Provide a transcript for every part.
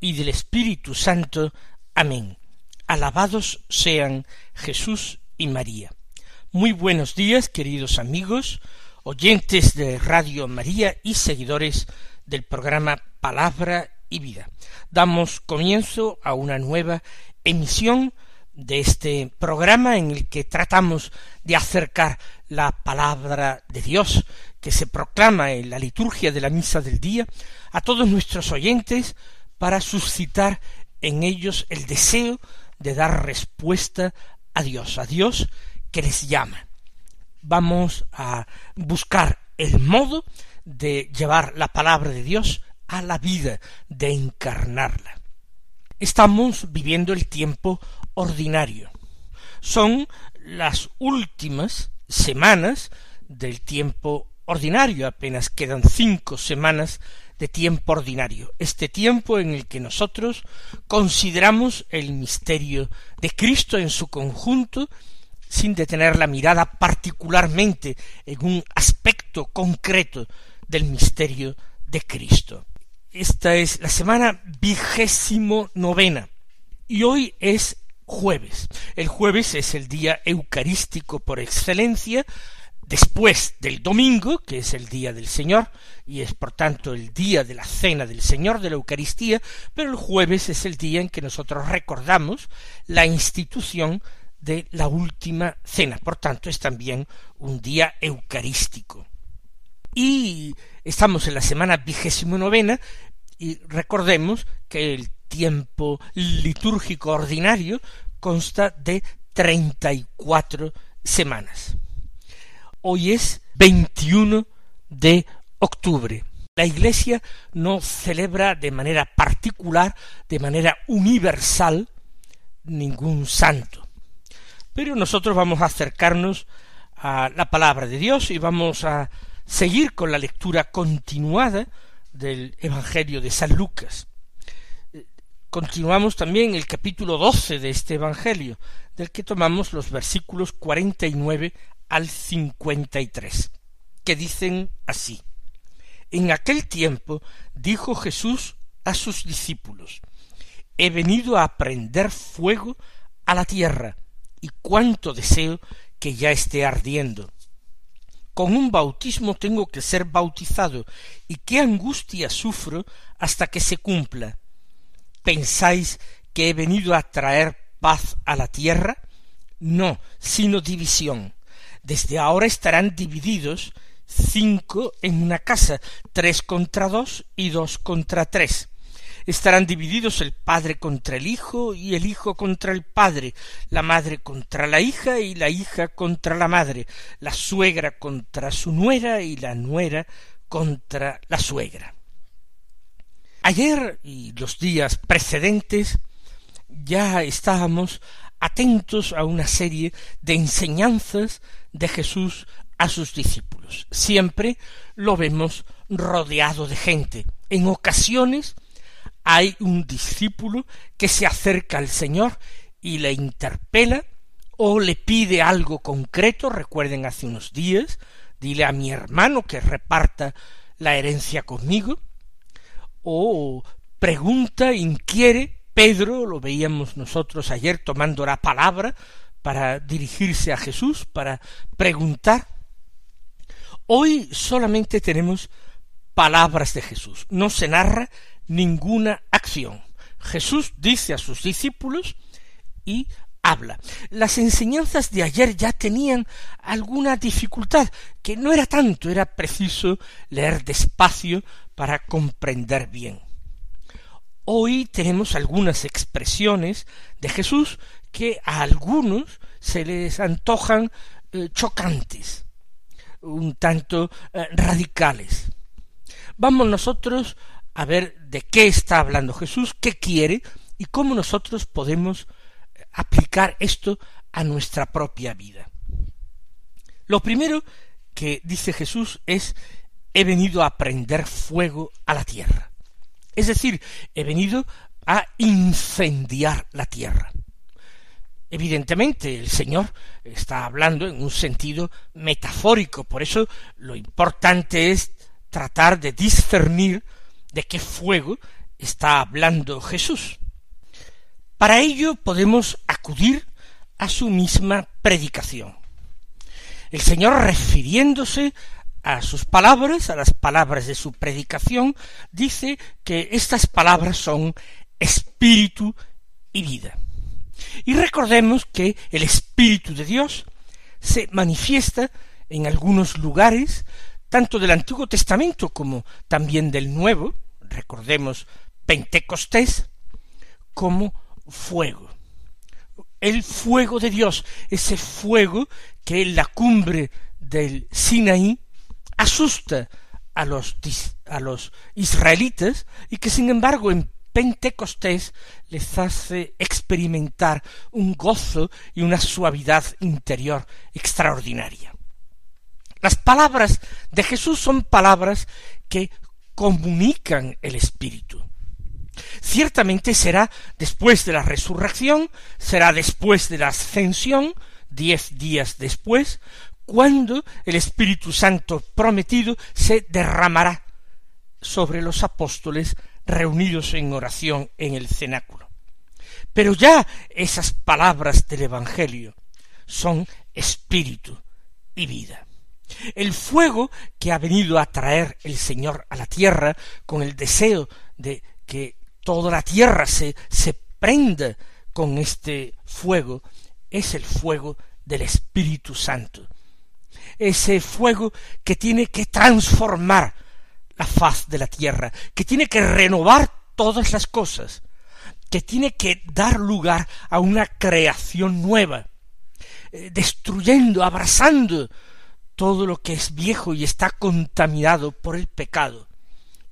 y del Espíritu Santo. Amén. Alabados sean Jesús y María. Muy buenos días, queridos amigos, oyentes de Radio María y seguidores del programa Palabra y Vida. Damos comienzo a una nueva emisión de este programa en el que tratamos de acercar la palabra de Dios que se proclama en la liturgia de la misa del día a todos nuestros oyentes para suscitar en ellos el deseo de dar respuesta a Dios que les llama. Vamos a buscar el modo de llevar la palabra de Dios a la vida, de encarnarla. Estamos viviendo el tiempo ordinario. Son las últimas semanas del tiempo ordinario, apenas quedan 5 semanas de tiempo ordinario, este tiempo en el que nosotros consideramos el misterio de Cristo en su conjunto, sin detener la mirada particularmente en un aspecto concreto del misterio de Cristo. Esta es la semana 29ª, y hoy es jueves. El jueves es el día eucarístico por excelencia, después del domingo, que es el día del Señor, y es por tanto el día de la cena del Señor, de la Eucaristía, pero el jueves es el día en que nosotros recordamos la institución de la última cena, por tanto es también un día eucarístico. Y estamos en la semana 29ª, y recordemos que el tiempo litúrgico ordinario consta de 34 semanas. Hoy es 21 de octubre. La Iglesia no celebra de manera particular, de manera universal, ningún santo. Pero nosotros vamos a acercarnos a la palabra de Dios y vamos a seguir con la lectura continuada del Evangelio de San Lucas. Continuamos también el capítulo 12 de este Evangelio, del que tomamos los versículos 49 al 53, que dicen así: En aquel tiempo dijo Jesús a sus discípulos: He venido a prender fuego a la tierra, y cuánto deseo que ya esté ardiendo. Con un bautismo tengo que ser bautizado, y qué angustia sufro hasta que se cumpla. ¿Pensáis que he venido a traer paz a la tierra? No, sino división. Desde ahora estarán divididos 5 en una casa, 3 contra 2 y 2 contra 3. Estarán divididos el padre contra el hijo y el hijo contra el padre, la madre contra la hija y la hija contra la madre, la suegra contra su nuera y la nuera contra la suegra. Ayer y los días precedentes ya estábamos atentos a una serie de enseñanzas de Jesús a sus discípulos. Siempre lo vemos rodeado de gente. En ocasiones hay un discípulo que se acerca al Señor y le interpela o le pide algo concreto. Recuerden hace unos días, dile a mi hermano que reparta la herencia conmigo, o pregunta, inquiere. Pedro, lo veíamos nosotros ayer tomando la palabra para dirigirse a Jesús, para preguntar. Hoy solamente tenemos palabras de Jesús, no se narra ninguna acción. Jesús dice a sus discípulos y habla. Las enseñanzas de ayer ya tenían alguna dificultad, que no era tanto, era preciso leer despacio para comprender bien. Hoy tenemos algunas expresiones de Jesús que a algunos se les antojan chocantes, un tanto radicales. Vamos nosotros a ver de qué está hablando Jesús, qué quiere y cómo nosotros podemos aplicar esto a nuestra propia vida. Lo primero que dice Jesús es: he venido a prender fuego a la tierra. Es decir, he venido a incendiar la tierra. Evidentemente, el Señor está hablando en un sentido metafórico, por eso lo importante es tratar de discernir de qué fuego está hablando Jesús. Para ello podemos acudir a su misma predicación. El Señor, refiriéndose a sus palabras, a las palabras de su predicación, dice que estas palabras son espíritu y vida. Y recordemos que el Espíritu de Dios se manifiesta en algunos lugares, tanto del Antiguo Testamento como también del Nuevo, recordemos Pentecostés, como fuego. El fuego de Dios, ese fuego que en la cumbre del Sinaí asusta a los israelitas y que sin embargo en Pentecostés les hace experimentar un gozo y una suavidad interior extraordinaria. Las palabras de Jesús son palabras que comunican el Espíritu. Ciertamente será después de la resurrección, será después de la ascensión, 10 días después, cuando el Espíritu Santo prometido se derramará sobre los apóstoles reunidos en oración en el cenáculo. Pero ya esas palabras del Evangelio son espíritu y vida. El fuego que ha venido a traer el Señor a la tierra, con el deseo de que toda la tierra se prenda con este fuego, es el fuego del Espíritu Santo. Ese fuego que tiene que transformar la faz de la tierra, que tiene que renovar todas las cosas, que tiene que dar lugar a una creación nueva, destruyendo, abrazando todo lo que es viejo y está contaminado por el pecado,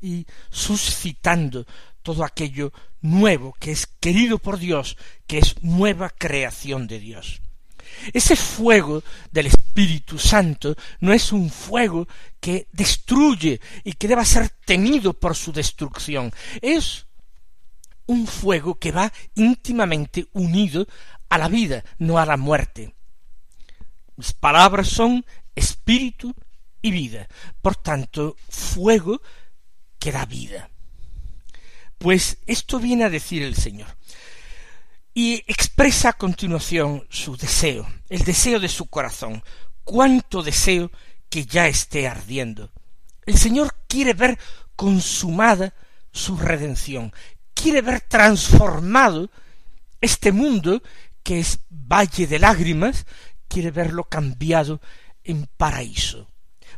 y suscitando todo aquello nuevo que es querido por Dios, que es nueva creación de Dios. Ese fuego del Espíritu Santo no es un fuego que destruye y que deba ser temido por su destrucción. Es un fuego que va íntimamente unido a la vida, no a la muerte. Mis palabras son espíritu y vida, por tanto, fuego que da vida. Pues esto viene a decir el Señor. Y expresa a continuación su deseo, el deseo de su corazón. Cuánto deseo que ya esté ardiendo. El Señor quiere ver consumada su redención, quiere ver transformado este mundo que es valle de lágrimas, quiere verlo cambiado en paraíso.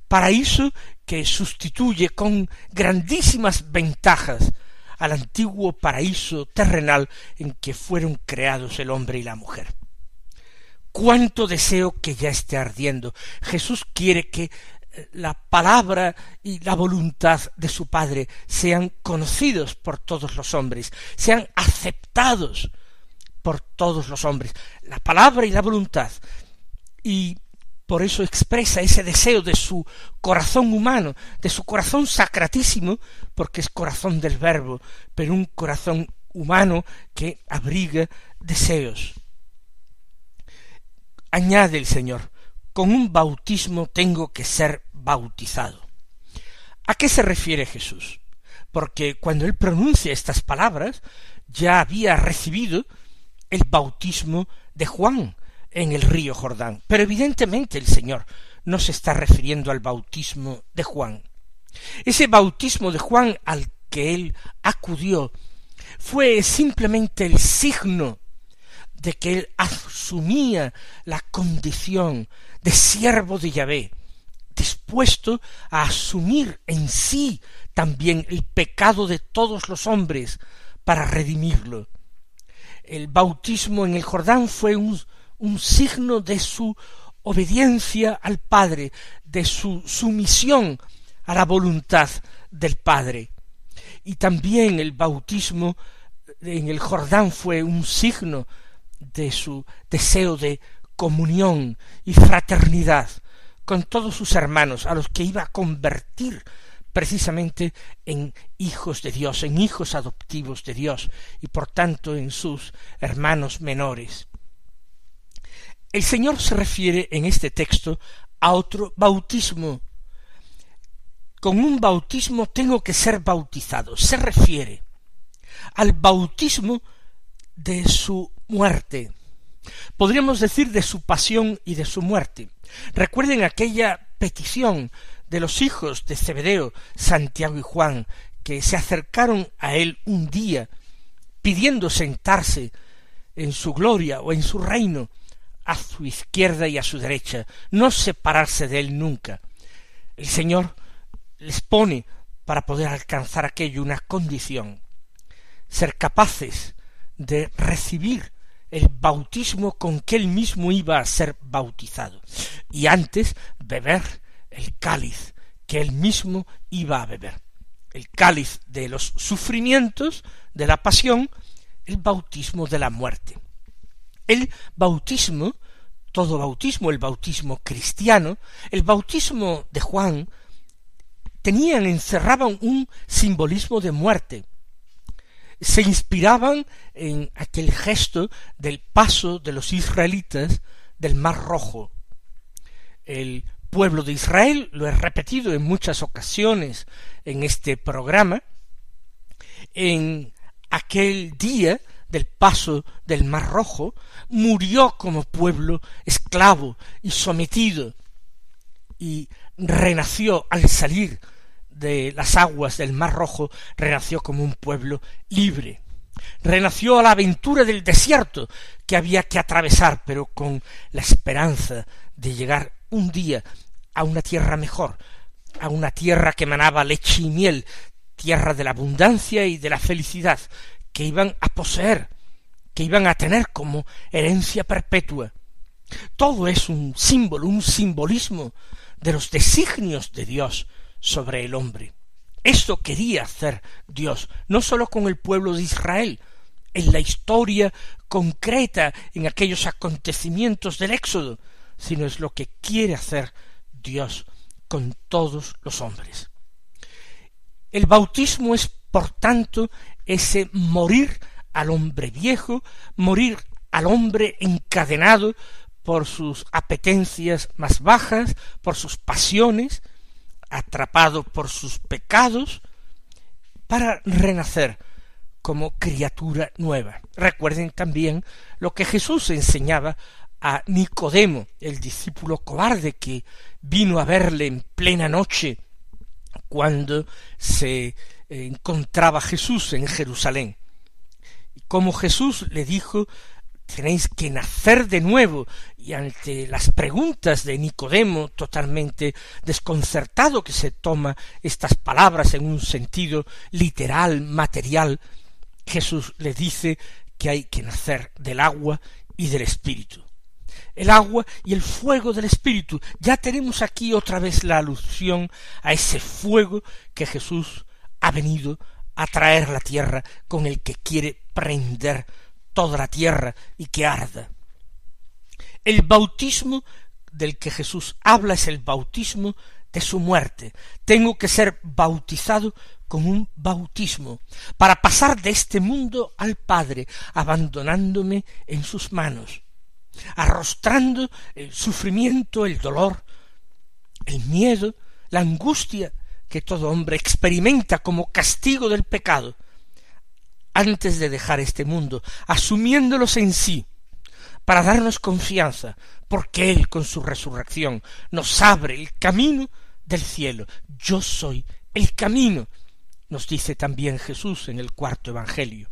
Paraíso que sustituye con grandísimas ventajas al antiguo paraíso terrenal en que fueron creados el hombre y la mujer. Cuánto deseo que ya esté ardiendo. Jesús quiere que la palabra y la voluntad de su Padre sean conocidos por todos los hombres, sean aceptados por todos los hombres, la palabra y la voluntad. Y por eso expresa ese deseo de su corazón humano, de su corazón sacratísimo, porque es corazón del Verbo, pero un corazón humano que abriga deseos. Añade el Señor: con un bautismo tengo que ser bautizado. ¿A qué se refiere Jesús? Porque cuando él pronuncia estas palabras, ya había recibido el bautismo de Juan en el río Jordán, pero evidentemente el Señor no se está refiriendo al bautismo de Juan. Ese bautismo de Juan al que él acudió fue simplemente el signo de que él asumía la condición de siervo de Yahvé, dispuesto a asumir en sí también el pecado de todos los hombres para redimirlo. El bautismo en el Jordán fue un signo de su obediencia al Padre, de su sumisión a la voluntad del Padre. Y también el bautismo en el Jordán fue un signo de su deseo de comunión y fraternidad con todos sus hermanos, a los que iba a convertir precisamente en hijos de Dios, en hijos adoptivos de Dios, y por tanto en sus hermanos menores. El Señor se refiere en este texto a otro bautismo. Con un bautismo tengo que ser bautizado. Se refiere al bautismo de su muerte. Podríamos decir de su pasión y de su muerte. Recuerden aquella petición de los hijos de Zebedeo, Santiago y Juan, que se acercaron a él un día pidiendo sentarse en su gloria o en su reino, a su izquierda y a su derecha, no separarse de él nunca. El Señor les pone, para poder alcanzar aquello, una condición: ser capaces de recibir el bautismo con que él mismo iba a ser bautizado, y antes beber el cáliz que él mismo iba a beber, el cáliz de los sufrimientos, de la pasión, el bautismo de la muerte. El bautismo, todo bautismo, el bautismo cristiano, el bautismo de Juan, encerraban un simbolismo de muerte. Se inspiraban en aquel gesto del paso de los israelitas del Mar Rojo. El pueblo de Israel, lo he repetido en muchas ocasiones en este programa, en aquel día del paso del Mar Rojo, murió como pueblo esclavo y sometido, y renació al salir de las aguas del Mar Rojo, renació como un pueblo libre. Renació a la aventura del desierto que había que atravesar, pero con la esperanza de llegar un día a una tierra mejor, a una tierra que emanaba leche y miel, tierra de la abundancia y de la felicidad, que iban a poseer, que iban a tener como herencia perpetua. Todo es un símbolo, un simbolismo de los designios de Dios sobre el hombre. Esto quería hacer Dios, no sólo con el pueblo de Israel, en la historia concreta, en aquellos acontecimientos del Éxodo, sino es lo que quiere hacer Dios con todos los hombres. El bautismo es, por tanto, ese morir al hombre viejo, morir al hombre encadenado por sus apetencias más bajas, por sus pasiones, atrapado por sus pecados, para renacer como criatura nueva. Recuerden también lo que Jesús enseñaba a Nicodemo, el discípulo cobarde que vino a verle en plena noche cuando se encontraba Jesús en Jerusalén. Y como Jesús le dijo: tenéis que nacer de nuevo, y ante las preguntas de Nicodemo, totalmente desconcertado, que se toma estas palabras en un sentido literal, material, Jesús le dice que hay que nacer del agua y del espíritu. El agua y el fuego del espíritu. Ya tenemos aquí otra vez la alusión a ese fuego que Jesús ha venido a traer a la tierra, con el que quiere prender toda la tierra y que arda. El bautismo del que Jesús habla es el bautismo de su muerte. Tengo que ser bautizado con un bautismo para pasar de este mundo al Padre, abandonándome en sus manos, arrostrando el sufrimiento, el dolor, el miedo, la angustia que todo hombre experimenta como castigo del pecado antes de dejar este mundo, asumiéndolos en sí, para darnos confianza, porque Él con su resurrección nos abre el camino del cielo. Yo soy el camino, nos dice también Jesús en el cuarto Evangelio,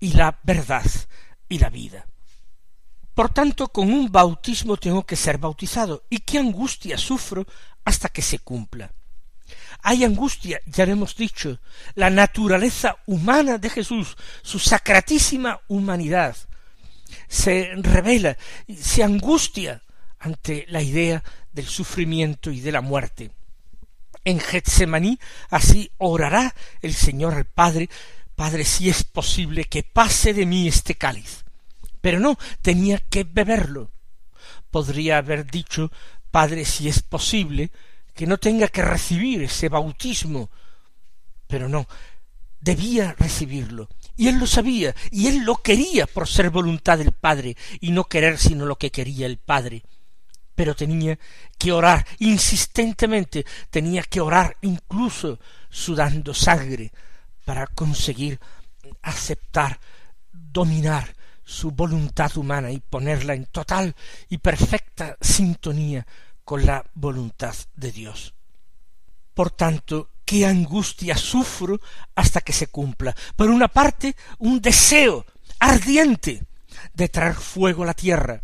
y la verdad y la vida. Por tanto, con un bautismo tengo que ser bautizado, y qué angustia sufro hasta que se cumpla. Hay angustia, ya lo hemos dicho, la naturaleza humana de Jesús, su sacratísima humanidad, se revela, se angustia ante la idea del sufrimiento y de la muerte. En Getsemaní así orará el Señor al Padre Padre, si es posible que pase de mí este cáliz. Pero no, tenía que beberlo. Podría haber dicho, Padre, si es posible que no tenga que recibir ese bautismo. Pero no, debía recibirlo. Y él lo sabía, y él lo quería por ser voluntad del Padre, y no querer sino lo que quería el Padre. Pero tenía que orar insistentemente, tenía que orar incluso sudando sangre, para conseguir aceptar, dominar su voluntad humana y ponerla en total y perfecta sintonía con la voluntad de Dios. Por tanto, qué angustia sufro hasta que se cumpla. Por una parte, un deseo ardiente de traer fuego a la tierra,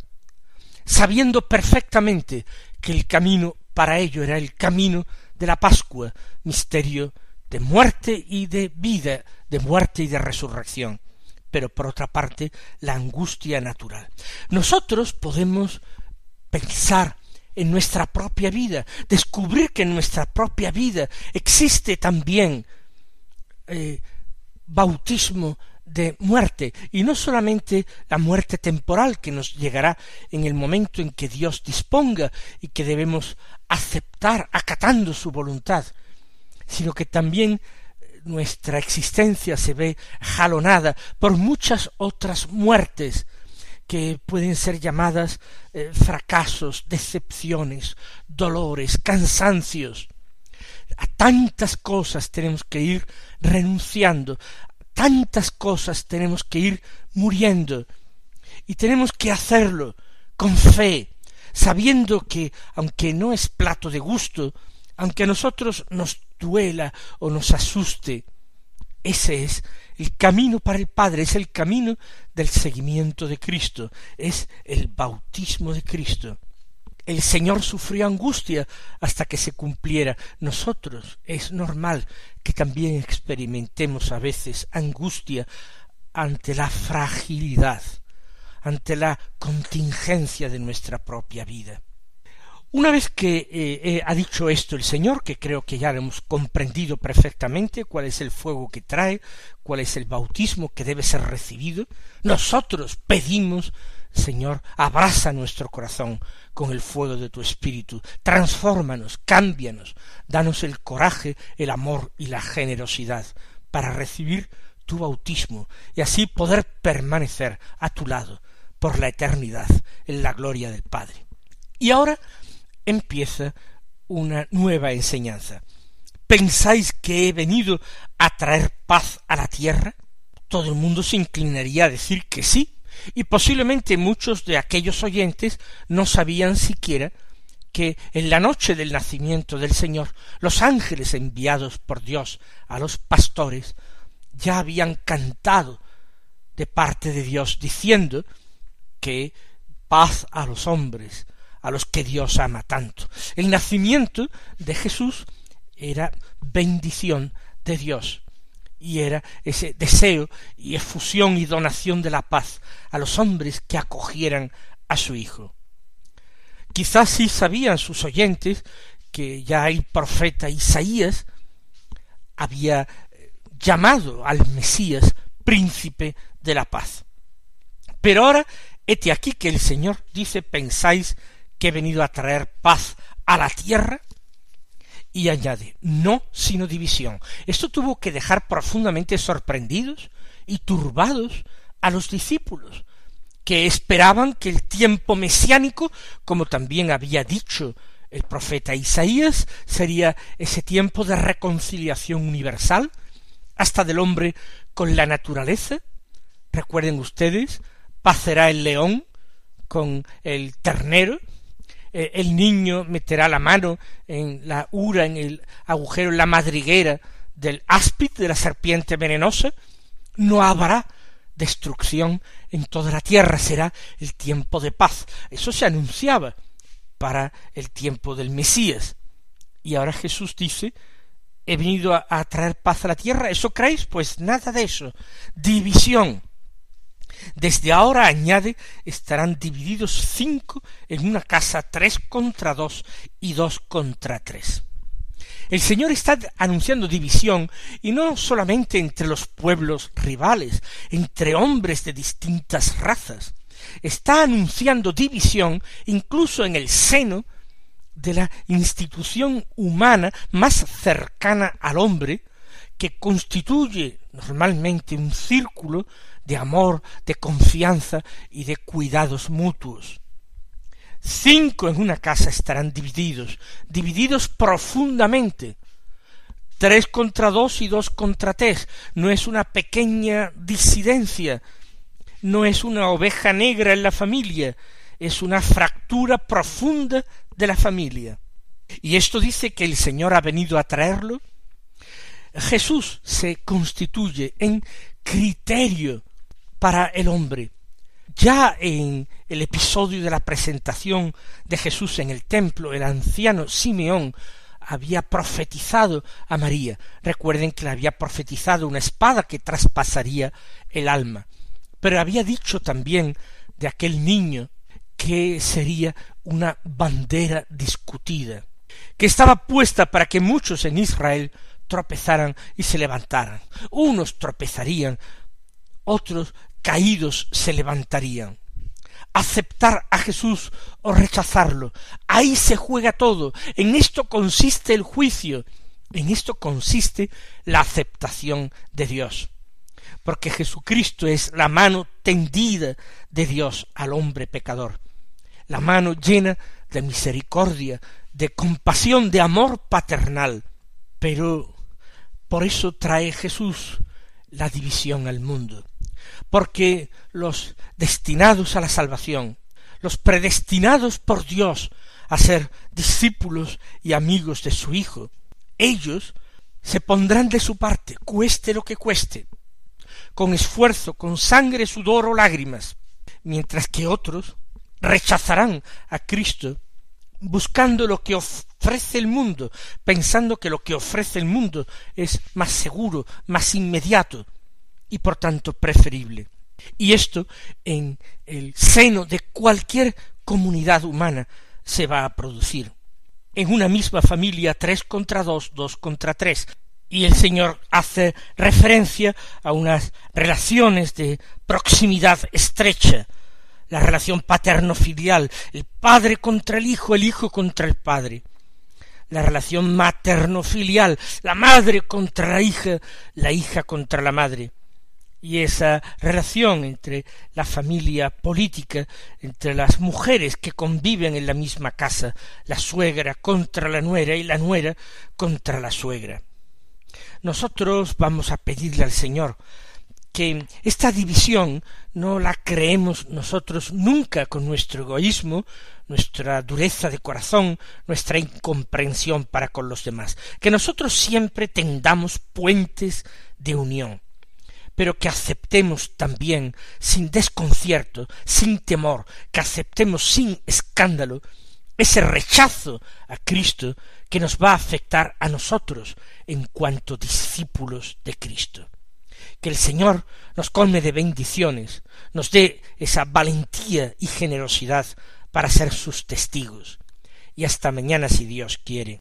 sabiendo perfectamente que el camino para ello era el camino de la Pascua, misterio de muerte y de vida, de muerte y de resurrección. Pero por otra parte, la angustia natural. Nosotros podemos pensar en nuestra propia vida, descubrir que en nuestra propia vida existe también bautismo de muerte, y no solamente la muerte temporal que nos llegará en el momento en que Dios disponga y que debemos aceptar acatando su voluntad, sino que también nuestra existencia se ve jalonada por muchas otras muertes que pueden ser llamadas fracasos, decepciones, dolores, cansancios. A tantas cosas tenemos que ir renunciando, a tantas cosas tenemos que ir muriendo, y tenemos que hacerlo con fe, sabiendo que, aunque no es plato de gusto, aunque a nosotros nos duela o nos asuste, ese es el camino para el Padre, es el camino del seguimiento de Cristo, es el bautismo de Cristo. El Señor sufrió angustia hasta que se cumpliera. Nosotros es normal que también experimentemos a veces angustia ante la fragilidad, ante la contingencia de nuestra propia vida. Una vez que ha dicho esto el Señor, que creo que ya lo hemos comprendido perfectamente, cuál es el fuego que trae, cuál es el bautismo que debe ser recibido, nosotros pedimos, Señor, abraza nuestro corazón con el fuego de tu Espíritu, transfórmanos, cámbianos, danos el coraje, el amor y la generosidad para recibir tu bautismo y así poder permanecer a tu lado por la eternidad en la gloria del Padre. Y ahora empieza una nueva enseñanza. ¿Pensáis que he venido a traer paz a la tierra? Todo el mundo se inclinaría a decir que sí, y posiblemente muchos de aquellos oyentes no sabían siquiera que en la noche del nacimiento del Señor, los ángeles enviados por Dios a los pastores ya habían cantado de parte de Dios diciendo que paz a los hombres, a los que Dios ama tanto. El nacimiento de Jesús era bendición de Dios, y era ese deseo y efusión y donación de la paz a los hombres que acogieran a su Hijo. Quizás sí sabían sus oyentes que ya el profeta Isaías había llamado al Mesías príncipe de la paz. Pero ahora, hete aquí que el Señor dice, pensáis que he venido a traer paz a la tierra, y añade, no sino división. Esto tuvo que dejar profundamente sorprendidos y turbados a los discípulos, que esperaban que el tiempo mesiánico, como también había dicho el profeta Isaías, sería ese tiempo de reconciliación universal, hasta del hombre con la naturaleza. Recuerden ustedes, pacerá el león con el ternero, el niño meterá la mano en la ura, en el agujero, en la madriguera del áspid, de la serpiente venenosa. No habrá destrucción en toda la tierra, será el tiempo de paz. Eso se anunciaba para el tiempo del Mesías. Y ahora Jesús dice, he venido a traer paz a la tierra. ¿Eso creéis? Pues nada de eso. División. Desde ahora, añade, estarán divididos 5 en una casa, 3 contra 2 y 2 contra 3. El Señor está anunciando división, y no solamente entre los pueblos rivales, entre hombres de distintas razas. Está anunciando división incluso en el seno de la institución humana más cercana al hombre, que constituye normalmente un círculo de amor, de confianza y de cuidados mutuos. 5 en una casa estarán divididos profundamente. 3 contra 2 y 2 contra 3. No es una pequeña disidencia, no es una oveja negra en la familia, es una fractura profunda de la familia. Y esto dice que el Señor ha venido a traerlo. Jesús se constituye en criterio para el hombre. Ya en el episodio de la presentación de Jesús en el templo, el anciano Simeón había profetizado a María. Recuerden que le había profetizado una espada que traspasaría el alma. Pero había dicho también de aquel niño que sería una bandera discutida, que estaba puesta para que muchos en Israel tropezaran y se levantaran. Unos tropezarían, otros caídos se levantarían. Aceptar a Jesús o rechazarlo, ahí se juega todo. En esto consiste el juicio, en esto consiste la aceptación de Dios. Porque Jesucristo es la mano tendida de Dios al hombre pecador, la mano llena de misericordia, de compasión, de amor paternal. Pero por eso trae Jesús la división al mundo, porque los destinados a la salvación, los predestinados por Dios a ser discípulos y amigos de su Hijo, ellos se pondrán de su parte, cueste lo que cueste, con esfuerzo, con sangre, sudor o lágrimas, mientras que otros rechazarán a Cristo buscando lo que ofrece el mundo, pensando que lo que ofrece el mundo es más seguro, más inmediato y por tanto preferible. Y esto en el seno de cualquier comunidad humana se va a producir. En una misma familia, 3 contra 2, 2 contra 3. Y el Señor hace referencia a unas relaciones de proximidad estrecha, la relación paterno-filial, el padre contra el hijo contra el padre, la relación materno-filial, la madre contra la hija contra la madre, y esa relación entre la familia política, entre las mujeres que conviven en la misma casa, la suegra contra la nuera y la nuera contra la suegra. Nosotros vamos a pedirle al Señor que esta división no la creemos nosotros nunca con nuestro egoísmo, nuestra dureza de corazón, nuestra incomprensión para con los demás, que nosotros siempre tendamos puentes de unión, pero que aceptemos también sin desconcierto, sin temor, que aceptemos sin escándalo ese rechazo a Cristo que nos va a afectar a nosotros en cuanto discípulos de Cristo. Que el Señor nos colme de bendiciones, nos dé esa valentía y generosidad para ser sus testigos. Y hasta mañana si Dios quiere.